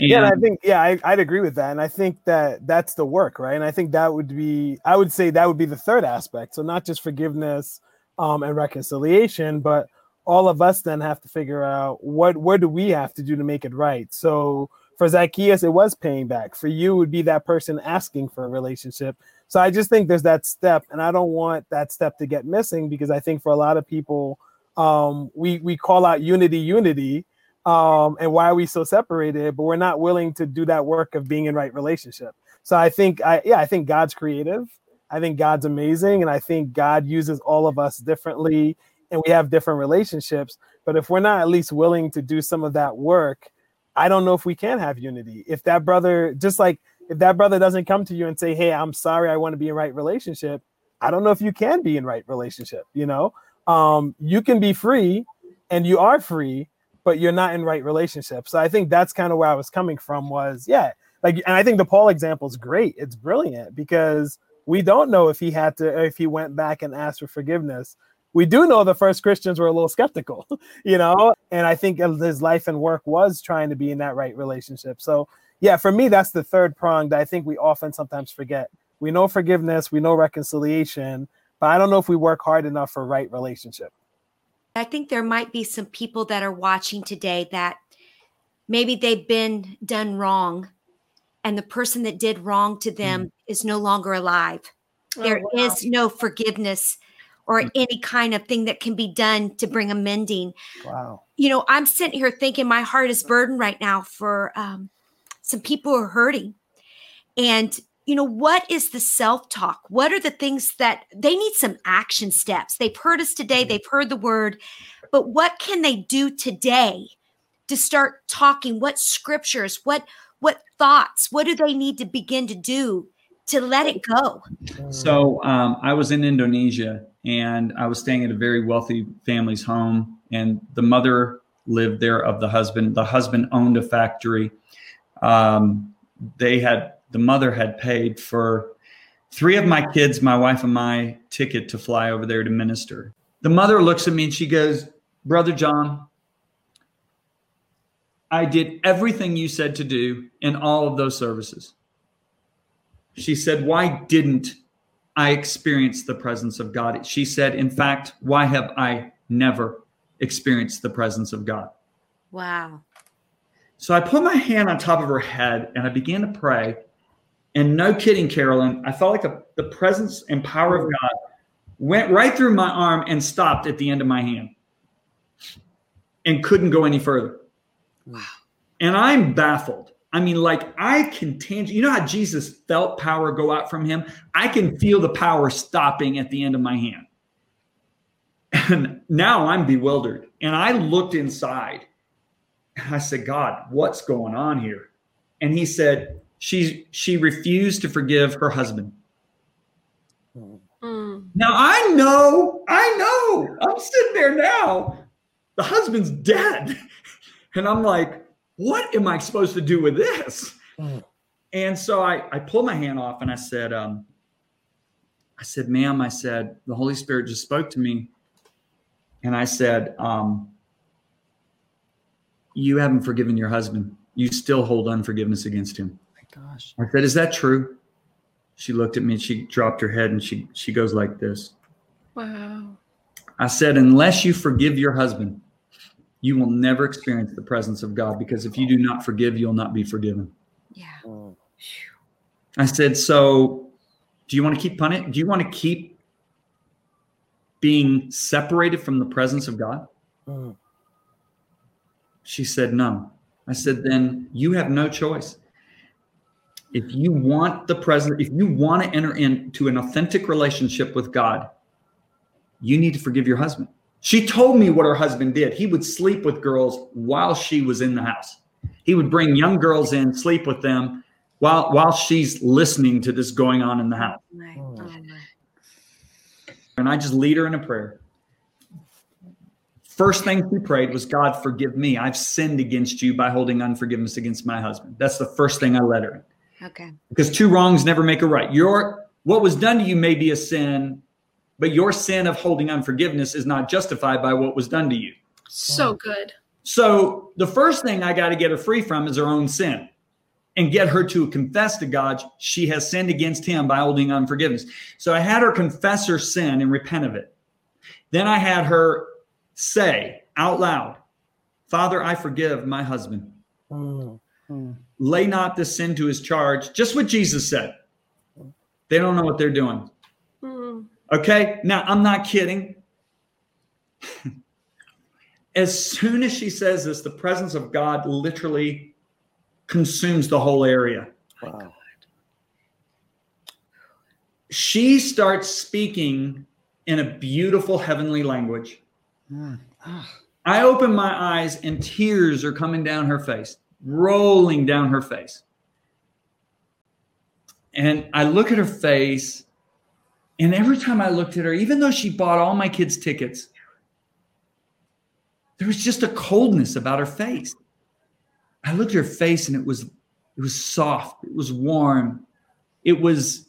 And I'd agree with that. And I think that that's the work, right? And I think that would be the third aspect. So not just forgiveness and reconciliation, but all of us then have to figure out what do we have to do to make it right. So for Zacchaeus, it was paying back. For you, it would be that person asking for a relationship. So I just think there's that step, and I don't want that step to get missing, because I think for a lot of people, we call out unity, and why are we so separated? But we're not willing to do that work of being in right relationship. So I think God's creative. I think God's amazing, and I think God uses all of us differently, and we have different relationships. But if we're not at least willing to do some of that work, I don't know if we can have unity. If that brother doesn't come to you and say, hey, I'm sorry, I want to be in right relationship, I don't know if you can be in right relationship. You know, you can be free, and you are free, but you're not in right relationship. So I think that's kind of where I was coming from and I think the Paul example is great. It's brilliant, because we don't know if if he went back and asked for forgiveness. We do know the first Christians were a little skeptical, you know, and I think his life and work was trying to be in that right relationship. So, yeah, for me, that's the third prong that I think we often sometimes forget. We know forgiveness, we know reconciliation, but I don't know if we work hard enough for right relationship. I think there might be some people that are watching today that maybe they've been done wrong, and the person that did wrong to them is no longer alive. There is no forgiveness or any kind of thing that can be done to bring amending. Wow. You know, I'm sitting here thinking, my heart is burdened right now for some people who are hurting. And, you know, what is the self-talk? What are the things that they need? Some action steps. They've heard us today, they've heard the word, but what can they do today to start talking? What scriptures, what thoughts, what do they need to begin to do to let it go? So I was in Indonesia, and I was staying at a very wealthy family's home, and the mother lived there of the husband. The husband owned a factory. The mother had paid for 3 of my kids, my wife and my ticket to fly over there to minister. The mother looks at me and she goes, Brother John, I did everything you said to do in all of those services. She said, why didn't I experienced the presence of God? She said, in fact, why have I never experienced the presence of God? Wow. So I put my hand on top of her head and I began to pray. And no kidding, Carolyn, I felt like the presence and power of God went right through my arm and stopped at the end of my hand and couldn't go any further. Wow. And I'm baffled. I mean, like I can tangibly, you know how Jesus felt power go out from him? I can feel the power stopping at the end of my hand. And now I'm bewildered. And I looked inside and I said, God, what's going on here? And he said, she refused to forgive her husband. Mm. Now I know I'm sitting there now. The husband's dead. And I'm like, what am I supposed to do with this? Mm. And so I pulled my hand off and I said, ma'am, the Holy Spirit just spoke to me. And I said, you haven't forgiven your husband. You still hold unforgiveness against him. Oh my gosh. I said, is that true? She looked at me and she dropped her head and she goes like this. Wow. I said, unless you forgive your husband, you will never experience the presence of God, because if you do not forgive, you'll not be forgiven. Yeah. I said, so do you want to keep punishing? Do you want to keep being separated from the presence of God? Mm. She said, no. I said, then you have no choice. If you want the presence, if you want to enter into an authentic relationship with God, you need to forgive your husband. She told me what her husband did. He would sleep with girls while she was in the house. He would bring young girls in, sleep with them while she's listening to this going on in the house. Oh. And I just lead her in a prayer. First thing she prayed was, God, forgive me. I've sinned against you by holding unforgiveness against my husband. That's the first thing I led her in. Okay. Because two wrongs never make a right. What was done to you may be a sin, but your sin of holding unforgiveness is not justified by what was done to you. So good. So the first thing I got to get her free from is her own sin and get her to confess to God she has sinned against him by holding unforgiveness. So I had her confess her sin and repent of it. Then I had her say out loud, Father, I forgive my husband. Mm-hmm. Lay not this sin to his charge. Just what Jesus said. They don't know what they're doing. Mm-hmm. Okay. Now I'm not kidding. As soon as she says this, the presence of God literally consumes the whole area. Wow. She starts speaking in a beautiful heavenly language. I open my eyes and tears are coming down her face, rolling down her face. And I look at her face, and every time I looked at her, even though she bought all my kids' tickets, there was just a coldness about her face. I looked at her face and it was soft, it was warm, it was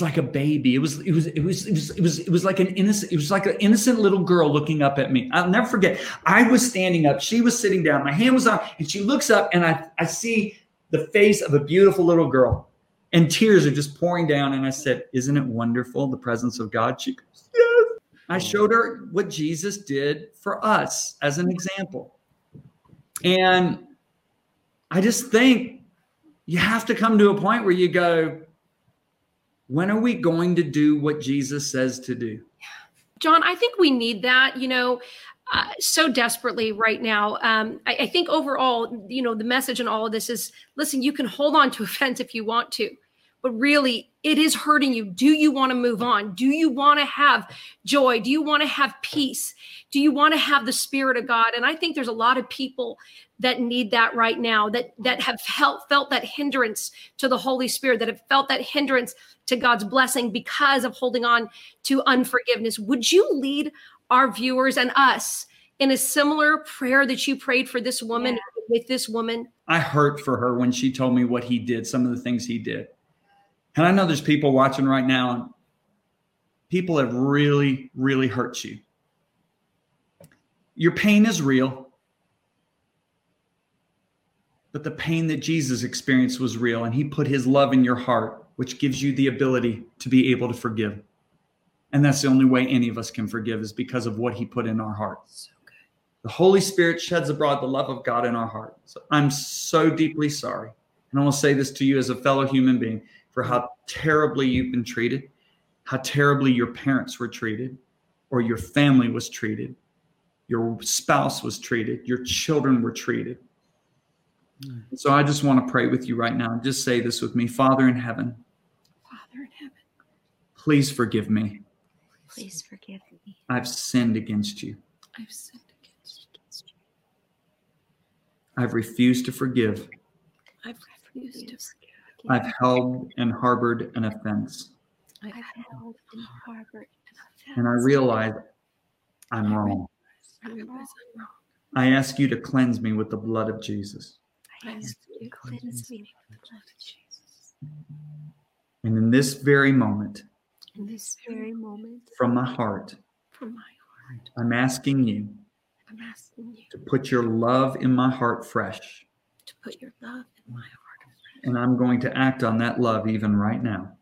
like a baby. It was like an innocent. It was like an innocent little girl looking up at me. I'll never forget. I was standing up. She was sitting down. My hand was up, and she looks up, and I see the face of a beautiful little girl, and tears are just pouring down. And I said, "Isn't it wonderful, the presence of God?" She goes, "Yes." I showed her what Jesus did for us as an example, and I just think you have to come to a point where you go, when are we going to do what Jesus says to do? John, I think we need that, so desperately right now. I think overall, the message in all of this is, listen, you can hold on to offense if you want to, but really it is hurting you. Do you want to move on? Do you want to have joy? Do you want to have peace? Do you want to have the Spirit of God? And I think there's a lot of people that need that right now, that have felt that hindrance to the Holy Spirit, that have felt that hindrance to God's blessing because of holding on to unforgiveness. Would you lead our viewers and us in a similar prayer that you prayed for this woman, with this woman? I hurt for her when she told me what he did, some of the things he did. And I know there's people watching right now, and people have really, really hurt you. Your pain is real, but the pain that Jesus experienced was real, and he put his love in your heart, which gives you the ability to be able to forgive. And that's the only way any of us can forgive, is because of what he put in our hearts. So good. The Holy Spirit sheds abroad the love of God in our heart. So I'm so deeply sorry. And I will say this to you as a fellow human being, for how terribly you've been treated, how terribly your parents were treated, or your family was treated, your spouse was treated, your children were treated. So I just want to pray with you right now. Just say this with me. Father in heaven. Father in heaven. Please forgive me. Please forgive me. I've sinned against you. I've sinned against you. I've refused to forgive. I've refused to forgive. I've held and harbored an offense. I've held and harbored an offense. And I realize I'm wrong. I ask you to cleanse me with the blood of Jesus. I ask you to cleanse me with the blood of Jesus. And in this very moment, from my heart, I'm asking you to put your love in my heart fresh. And I'm going to act on that love even right now.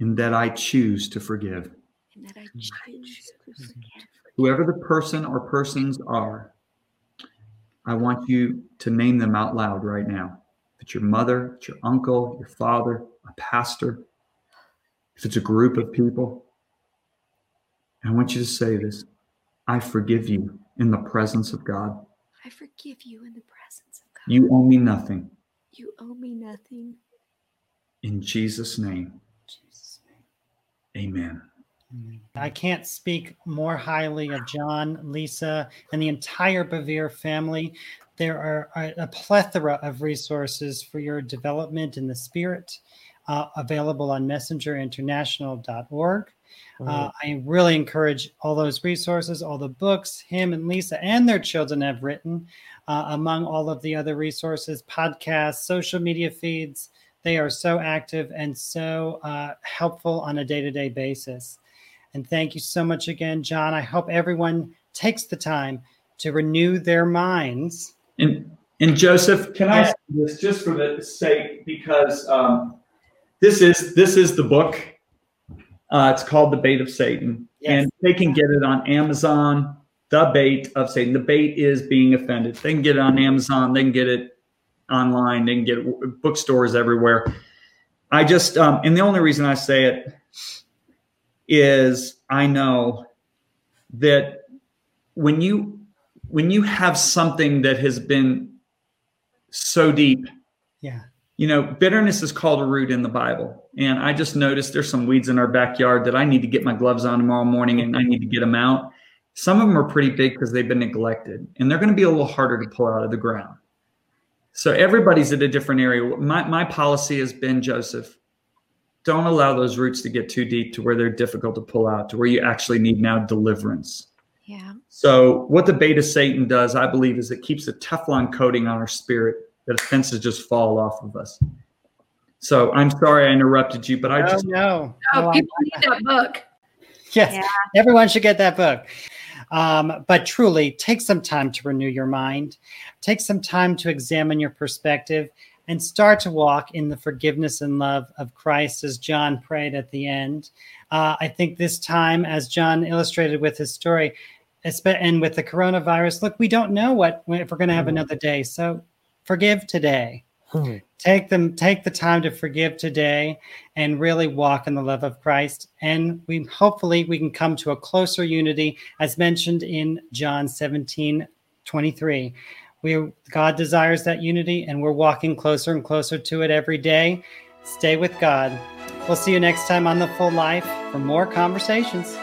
And that I choose to forgive. And that I choose to forgive. Whoever the person or persons are, I want you to name them out loud right now. If it's your mother, it's your uncle, your father, a pastor, if it's a group of people, I want you to say this. I forgive you in the presence of God. I forgive you in the presence of God. You owe me nothing. You owe me nothing. In Jesus' name. Jesus' name. Amen. I can't speak more highly of John, Lisa, and the entire Bevere family. There are a plethora of resources for your development in the spirit available on messengerinternational.org. I really encourage all those resources, all the books him and Lisa and their children have written, among all of the other resources, podcasts, social media feeds. They are so active and so helpful on a day-to-day basis. And thank you so much again, John. I hope everyone takes the time to renew their minds. And Joseph, can I say this just for the sake, because this is the book. It's called The Bait of Satan. Yes. And they can get it on Amazon, The Bait of Satan. The bait is being offended. They can get it on Amazon. They can get it online. They can get it at bookstores everywhere. I just, and the only reason I say it is I know that when you have something that has been so deep, you know, bitterness is called a root in the Bible. And I just noticed there's some weeds in our backyard that I need to get my gloves on tomorrow morning and I need to get them out. Some of them are pretty big because they've been neglected and they're going to be a little harder to pull out of the ground. So everybody's at a different area. My policy has been, Joseph, don't allow those roots to get too deep to where they're difficult to pull out, to where you actually need now deliverance. Yeah. So what the Bait of Satan does, I believe, is it keeps a Teflon coating on our spirit that offenses just fall off of us. So I'm sorry I interrupted you, but people need that book. Yes, yeah. Everyone should get that book. But truly, take some time to renew your mind. Take some time to examine your perspective and start to walk in the forgiveness and love of Christ as John prayed at the end. I think this time, as John illustrated with his story, and with the coronavirus, look, we don't know if we're going to have another day. So forgive today. Take the time to forgive today and really walk in the love of Christ. And we can come to a closer unity, as mentioned in John 17:23. God desires that unity, and we're walking closer and closer to it every day. Stay with God. We'll see you next time on The Full Life for more conversations.